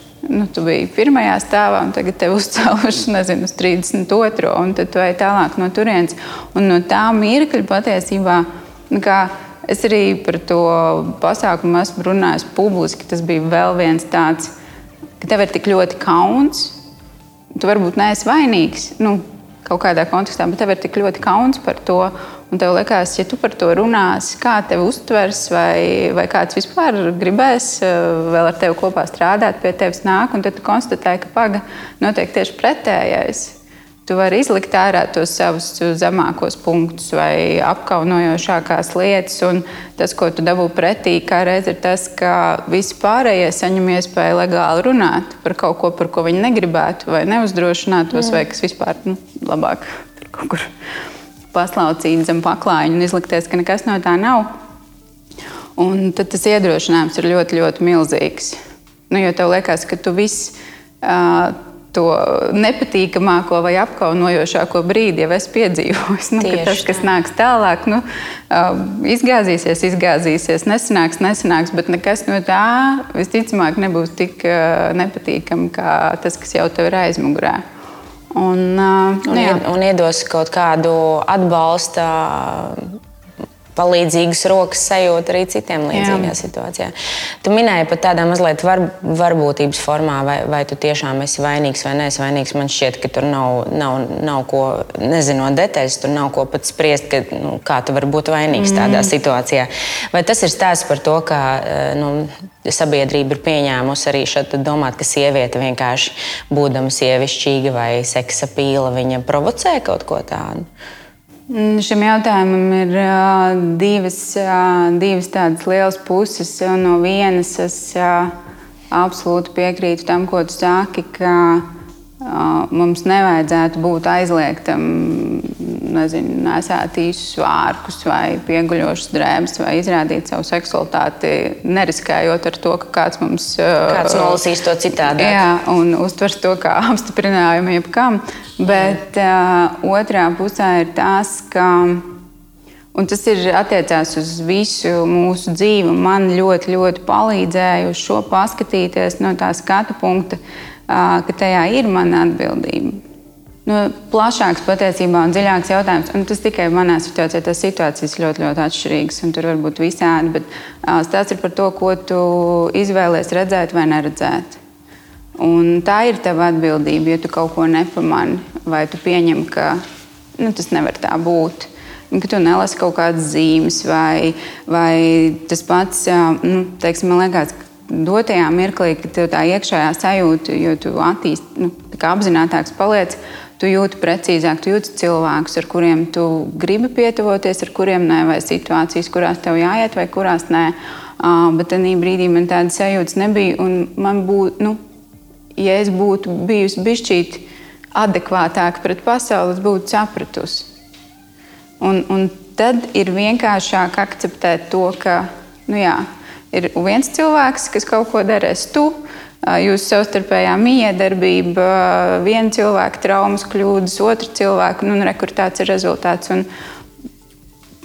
Tu biji pirmajā stāvā, un tagad tev uzcēluši, uz 32. Un tad tu ej tālāk no turienes. Un no tā mirkļa patiesībā, es arī par to pasākumu esmu runājusi publiski, tas bija vēl viens tāds, ka tev ir tik ļoti kauns, tu varbūt neesi vainīgs, kaut kādā kontekstā, bet tev ir tik ļoti kauns par to, un tev liekas, ja tu par to runāsi, kā tevi uztvers, vai kāds vispār gribēs vēl ar tevi kopā strādāt, pie tevis nāk, un tad tu konstatē, ka notiek tieši pretējais. Tu vari izlikt ārā tos savus zemākos punktus vai apkaunojošākās lietas, un tas, ko tu dabū pretī, kā reiz ir tas, ka visi pārējie saņem iespēju legāli runāt par kaut ko, par ko viņi negribētu vai neuzdrošinātos, vai kas vispār labāk tur kaut kur paslaucīt zem paklājiņu un izlikties, ka nekas no tā nav. Un tad tas iedrošinājums ir ļoti, ļoti milzīgs. Jo tev liekas, ka tu viss to nepatīkamāko vai apkaunojošāko brīdi, ja es piedzīvojos. Tas, kas nāks tālāk, izgāzīsies, nesanāks, bet nekas no tā visticamāk nebūs tik nepatīkami, kā tas, kas jau tev ir aizmugurē. Un iedos kaut kādu atbalsta palīdzīgas rokas sajūta arī citiem līdzīgā situācijā. Tu minēji pat tādā mazliet varbūtības formā, vai tu tiešām esi vainīgs vai neesi vainīgs. Man šķiet, ka tur nav ko, nezinot detaļas, tur nav ko pat spriest, ka, kā tu vari būt vainīgs tādā situācijā. Vai tas ir stāsts par to, ka sabiedrība ir pieņēmusi arī šeit domāt, ka sieviete vienkārši būdama sievišķīga vai seksa pīla, viņa provocē kaut ko tādu? Šim jautājumam ir divas tādas lielas puses. No vienas es absolūti piekrītu tam, ko tu saki, ka mums nevajadzētu būt aizliegtam, nezinu, nesēt īsus vārkus vai pieguļošas drēbes vai izrādīt savu seksualitāti, neriskējot ar to, ka kāds mums... Kāds nolasīs to citādāk. Jā, un uztvers to kā apstiprinājumu jebkam. Bet otrā pusē ir tas, ka, un tas ir attiecās uz visu mūsu dzīvi, man ļoti, ļoti palīdzēja uz šo paskatīties no tā skatu punkta, ka tajā ir mana atbildība. Plašāks patiesībā un dziļāks jautājums, un tas tikai manā situācijā, tās situācijas ļoti, ļoti atšķirīgas, un tur var būt visādi, bet tas ir par to, ko tu izvēlies redzēt vai neredzēt. Un tā ir tava atbildība, ja tu kaut ko nepamani, vai tu pieņem, ka tas nevar tā būt, ka tu nelasi kaut kādas zīmes, vai tas pats, teiksim, man liekas, dotajā mirklī, ka tev tā iekšējā sajūta, jo tu attīsti, tā kā apzinātāks paliec, tu jūti precīzāk, tu jūti cilvēkus, ar kuriem tu gribi pietuvoties, ar kuriem nē, vai situācijas, kurās tev jāiet, vai kurās nē. Bet tajā brīdī man tādas sajūtas nebija, un man būtu, ja es būtu bijusi bišķīt adekvātāka pret pasauli, es būtu sapratusi. Un tad ir vienkāršāk akceptēt to, ka, ir viens cilvēks, kas kaut ko darēs tu, jūsu savstarpējā miedarbība, viena cilvēka traumas kļūdas, otra cilvēka, un rekur tāds ir rezultāts. Un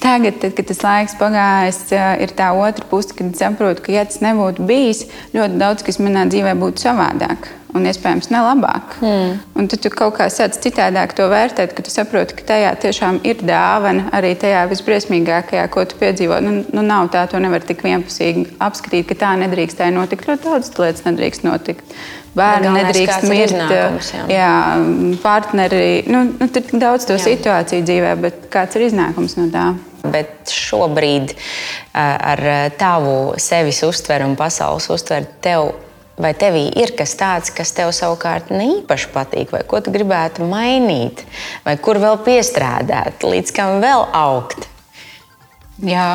tagad, kad tas laiks pagājis, ir tā otra puse, kad saprotu, ka, ja tas nebūtu bijis, ļoti daudz, kas manā dzīvē būtu savādāk un, iespējams, nelabāk. Un tad tu kaut kā sāc citādāk to vērtēt, ka tu saproti, ka tajā tiešām ir dāvana, arī tajā visbriesmīgākajā, ko tu piedzīvo. Nav tā, to nevar tik vienpusīgi apskatīt, ka tā nedrīkst tai notikt. Ļoti daudz lietas nedrīkst notikt. Bērni nedrīkst mirt, partneri, tur ir tik daudz to situāciju dzīvē, bet kāds ir iznākums no tā? Bet šobrīd ar tavu sevis uztveru un pasaules uztveru tev, vai tevī ir kas tāds, kas tev savukārt neīpaši patīk, vai ko tu gribētu mainīt, vai kur vēl piestrādāt, līdz kam vēl augt? Jā,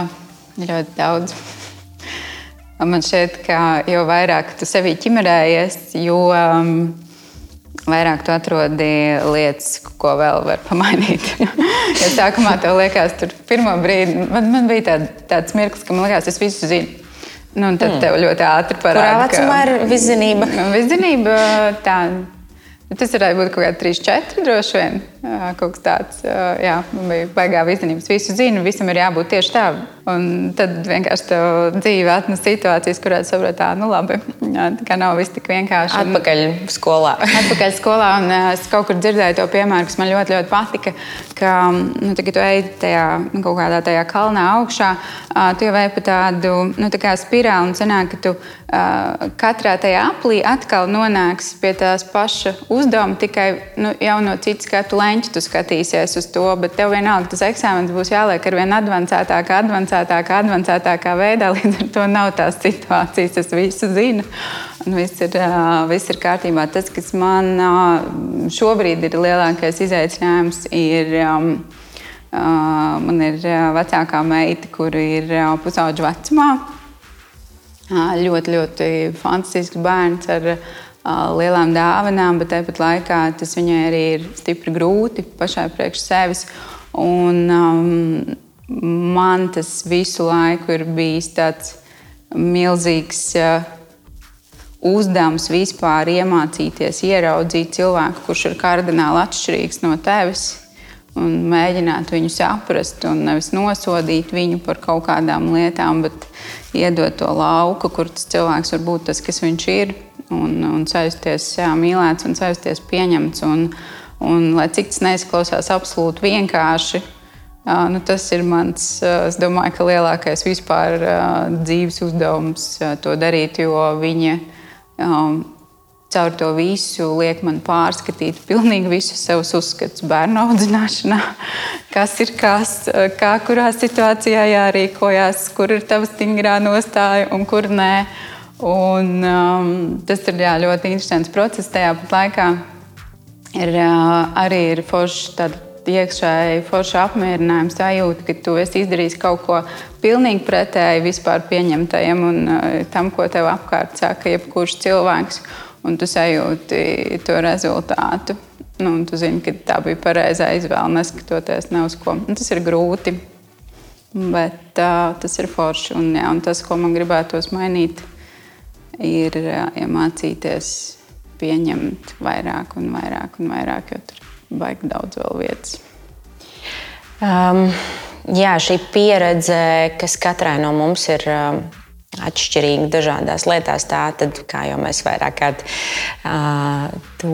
ļoti daudz. Man šķiet, ka jo vairāk tu sevī ķimerējies, jo vairāk tu atrodi lietas, ko vēl var pamainīt. Jo sākumā tev liekas, tur pirmo brīdi, man bija tāds mirklis, ka man liekas, es visu zinu. Un tad tev ļoti ātri parāda, ka... Kurā vecumā ir viszinība? Viszinība, tā. Tas varētu būt kaut kā 3-4 droši vien, kaut kas tāds, jā, bija baigā viszinības. Visu zinu, visam ir jābūt tieši tā. Un tad vienkārši tev dzīve atnes situācijas, kurās saprot tā, labi, tā kā nav viss tik vienkārši. Atpakaļ skolā, un es kaut kur dzirdēju to piemēru, kas man ļoti, ļoti patika, ka, tagad tu ej tajā, kaut kādā tajā kalnā augšā, tu jau ej pa tādu, tā kā spirāli, un sanāk, ka tu katrā tajā aplī atkal nonāks pie tās paša uzdevumi tikai jau no citas skatu leņķa tu skatīsies uz to, bet tev vienalga tas eksāmens būs jāliek ar vien advancētākā veidā, līdz ar to nav tās situācijas, es visu zinu un viss ir kārtībā. Tas, kas man šobrīd ir lielākais izaicinājums, ir man ir vecākā meita, kur ir pusauģu vecumā, ļoti, ļoti fantastisks bērns ar lielām dāvanām, bet tāpat laikā tas viņai arī ir stipri grūti pašai priekš sevis. Un man tas visu laiku ir bijis tāds milzīgs uzdevums vispār iemācīties, ieraudzīt cilvēku, kurš ir kardināli atšķirīgs no tevis un mēģināt viņu saprast un nevis nosodīt viņu par kaut kādām lietām, bet iedot to lauku, kur tas cilvēks var būt tas, kas viņš ir. Un sajusties mīlēts un sajusties pieņemts. Un lai cik tas neizklausās absolūti vienkārši, Nu, tas ir mans, es domāju, ka lielākais vispār dzīves uzdevums to darīt, jo viņa caur to visu liek man pārskatīt pilnīgi visus savus uzskatus bērnu audzināšanā. Kas ir kas, kā kurā situācijā jārīkojās, kur ir tava stingrā nostāja un kur nē. Un, tas ir ļoti interesants process. Tajā pat laikā arī ir forši tāda iekšēji forši apmierinājums, sajūta, ka tu esi izdarījis kaut ko pilnīgi pretēji vispār pieņemtajam un tam, ko tev apkārt saka jebkurš cilvēks, un tu sajūti to rezultātu. Nu, un tu zini, ka tā bija pareizā izvēle, neskatoties ne uz ko. Un tas ir grūti, bet tas ir forši. Un, jā, un tas, ko man gribētos mainīt, ir iemācīties pieņemt vairāk un vairāk un vairāk, jo tur vajag daudz vēl vietas. Jā, šī pieredze, kas katrai no mums ir atšķirīga dažādās lietās, tā tad, kā jau mēs vairāk kārt to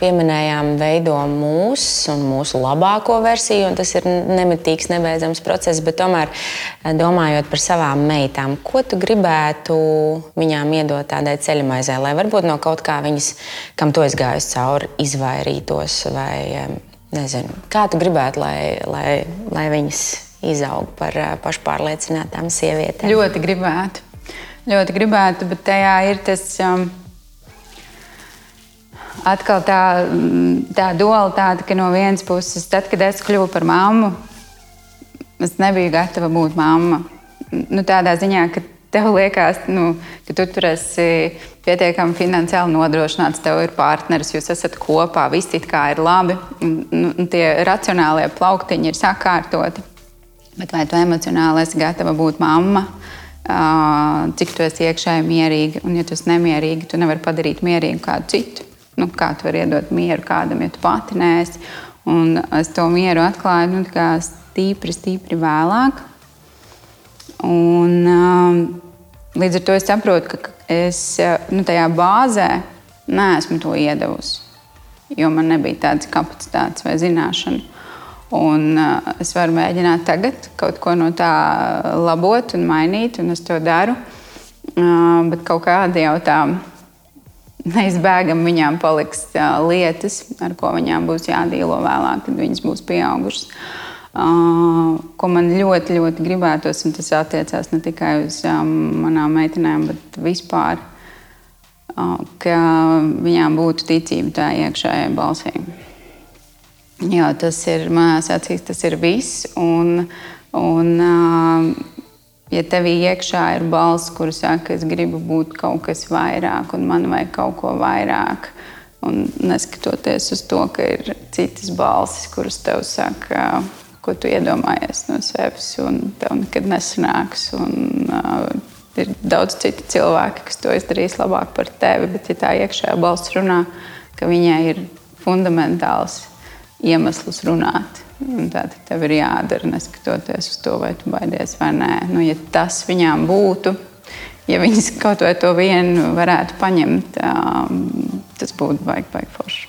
pieminējām, veido mūs un mūsu labāko versiju, un tas ir nemitīgs, nebeidzams process, bet tomēr domājot par savām meitām, ko tu gribētu viņām iedot tādai ceļmaizē, lai varbūt no kaut kā viņas, kam to es gājusi cauri, izvairītos, vai nezinu, kā tu gribētu, lai viņas izaug par pašpārliecinātām sievietēm? Ļoti gribētu, bet tajā ir tas atkal tā dualitāte, ka no vienas puses, tad, kad es kļuvu par mammu, es nebiju gatava būt mamma. Nu, tādā ziņā, ka tev liekas, ka tu esi pietiekami finansiāli nodrošināts, tev ir partneris, jūs esat kopā, viss it kā ir labi, un tie racionālie plauktiņi ir sakārtoti. Bet vai tu emocionāli esi gatava būt mamma, cik tu esi iekšēji mierīga, un ja tu esi nemierīga, tu nevari padarīt mierīgu kādu citu. Nu, kā tu vari iedot mieru kādam, ja tu pati neesi. Un es to mieru atklāju stīpri vēlāk. Un līdz ar to es saprotu, ka es tajā bāzē neesmu to iedavusi, jo man nebija tādas kapacitātes vai zināšana. Un es varu mēģināt tagad kaut ko no tā labot un mainīt, un es to daru. Bet kaut kādi jau tā neizbēgam viņām paliks lietas, ar ko viņām būs jādīlo vēlāk, kad viņas būs pieaugušas. Ko man ļoti, ļoti gribētos, un tas attiecās ne tikai uz manām meitenēm, bet vispār, ka viņām būtu ticība tā iekšējai balsī. Jā, tas ir, manās acīs, tas ir viss, un ja tevī iekšā ir balss, kuru saka, es gribu būt kaut kas vairāk, un man vajag kaut ko vairāk, un neskatoties uz to, ka ir citas balsis, kuras tev saka, ko tu iedomājies no sevis, un tev nekad nesanāks, un ir daudz citi cilvēki, kas to izdarīs labāk par tevi, bet ja tā iekšējā balss runā, ka viņai ir fundamentāls iemeslus runāt. Tātad tev ir jādara, neskatoties uz to, vai tu baidies vai nē. Nu, ja tas viņām būtu, ja viņas kaut vai to vienu varētu paņemt, tas būtu baigi forši.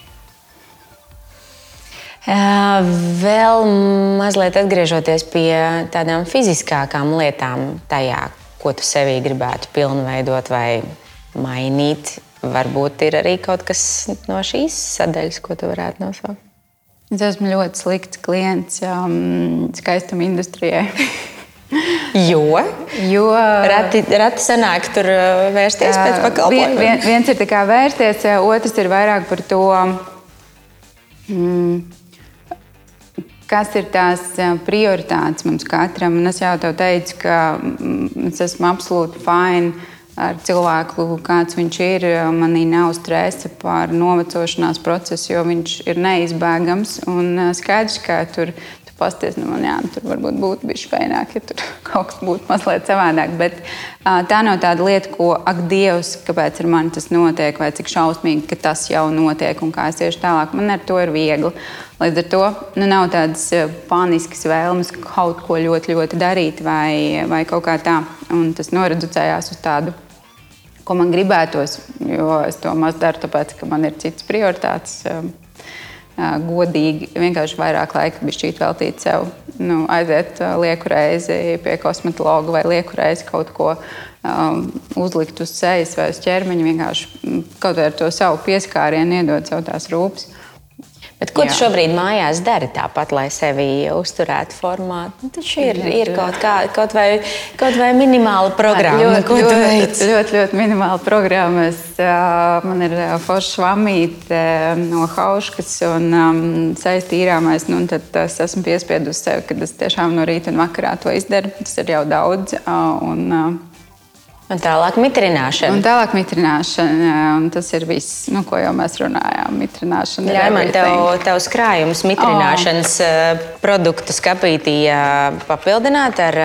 Vēl mazliet atgriežoties pie tādām fiziskākām lietām tajā, ko tu sevī gribētu pilnveidot vai mainīt, varbūt ir arī kaut kas no šīs sadaļas, ko tu varētu nosaukt. Es esmu ļoti slikts klients skaistuma industrijai. Jo? Rati sanāk tur vērsties pēc pakalpojumiem. Viens ir tā kā vērsties, otrs ir vairāk par to, kas ir tās prioritātes mums katram. Un es jau tev teicu, ka es esmu absolūti fine ar cilvēku, kāds viņš ir, manī nav stresa par novecošanās procesu, jo viņš ir neizbēgams. Un skaidrs, ka tu pasties, tur varbūt būtu bišķi vairāk, ja tur kaut kas būtu mazliet savādāk. Bet tā nav tāda lieta, ko, ak, Dievs, kāpēc ar mani tas notiek, vai cik šausmīgi, ka tas jau notiek un kā es iešu tālāk. Man ar to ir viegli. Līdz ar to nav tādas paniskas vēlmes kaut ko ļoti, ļoti darīt vai kaut kā tā. Un tas noreducējās uz tādu, ko man gribētos, jo es to maz daru, tāpēc, ka man ir citas prioritātes godīgi vienkārši vairāk laika bišķīt veltīt sev. Nu, aiziet lieku reizi pie kosmetologa vai lieku reizi kaut ko uzlikt uz sejas vai uz ķermeņa, vienkārši kaut vai ar to savu pieskārienu iedot savu tās rūpes. Bet ko tu šobrīd mājās dari tāpat, lai sevi uzturētu formā? Taču ir kaut vai minimāla programma. Ļoti minimāla programma. Man ir forša švamīte no Hauschkas un sejas tīrāmais. Nu, tad es esmu piespiedu uz sevi, kad es tiešām no rīta un vakarā to izdaru. Tas ir jau daudz. Un tālāk mitrināšana. Un tas ir viss, ko jau mēs runājām. Mitrināšana. Ļauj man tavs krājums mitrināšanas produktu skapītī papildināt ar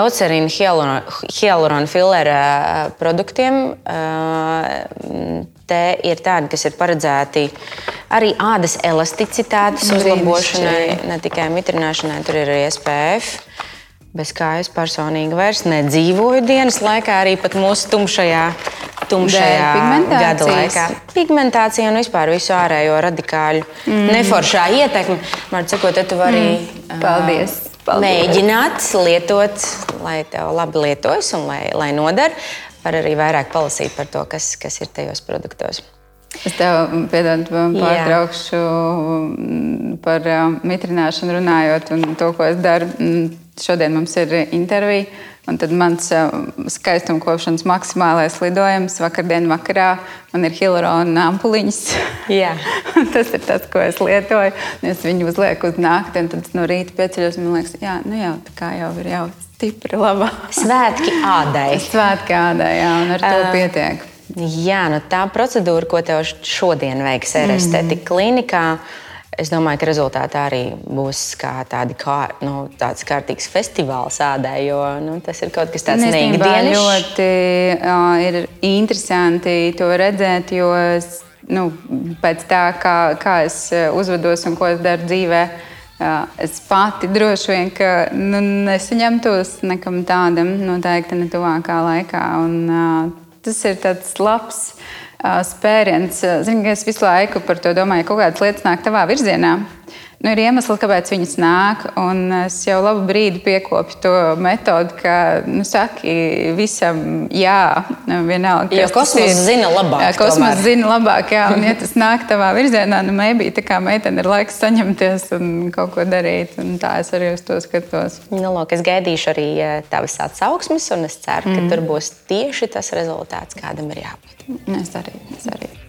Eucerin hialuron fillera produktiem. Te ir tādi, kas ir paredzēti arī ādas elasticitātes uzlabošanai, ne tikai mitrināšanai, tur ir arī SPF. Bez kā es personīgi vairs nedzīvoju dienas laikā, arī pat mūsu tumšajā gada laikā. Pigmentācija un vispār visu ārējo radikāļu neforšā ietekme. Man cikot, tu vari mēģināt lietot, lai tev labi lietojas un lai noder. Var arī vairāk palasīt par to, kas ir tajos produktos. Es tev, piedod, pārtraukšu par mitrināšanu runājot un to, ko es daru. Šodien mums ir intervija, un tad mans skaistumkopšanas maksimālais lidojums vakardien vakarā. Man ir hialurona ampuliņas. Jā. Tas ir tas, ko es lietoju. Es viņu uzlieku uz nakti, un tad no rīta pieceļos, man liekas, tā kā jau ir jau stipri labā. Svētki ādai. Svētki ādai, jā, un ar to pietiek. Jā, tā procedūra, ko tev šodien veiks estetika klinikā, es domāju, ka rezultātā arī būs kā tāds kārtīgs festivāls ādai, jo tas ir kaut kas tāds neikdienišs. Ļoti ir interesanti to redzēt, jo es, pēc tā, kā es uzvedos un ko es daru dzīvē, es pati droši vien, ka nesaņemtos nekam tādam noteikti ne tuvākā laikā. Un, tas ir tāds labs spēriens. Zinu, ka es visu laiku par to domāju, kaut kādas lietas nāk tavā virzienā. Ir iemesli, kāpēc viņas nāk, un es jau labu brīdi piekopju to metodu, ka, saki visam jā, vienalga. Jo kosmos zina labāk. Kosmos zina labāk, jā, un ja tas nāk tavā virzienā, maybe tā kā meitene ir laiks saņemties un kaut ko darīt, un tā es arī uz to skatos. Es gaidīšu arī tavas atsauksmes, un es ceru, ka tur būs tieši tas rezultāts, kādam ir jābūt. Es arī.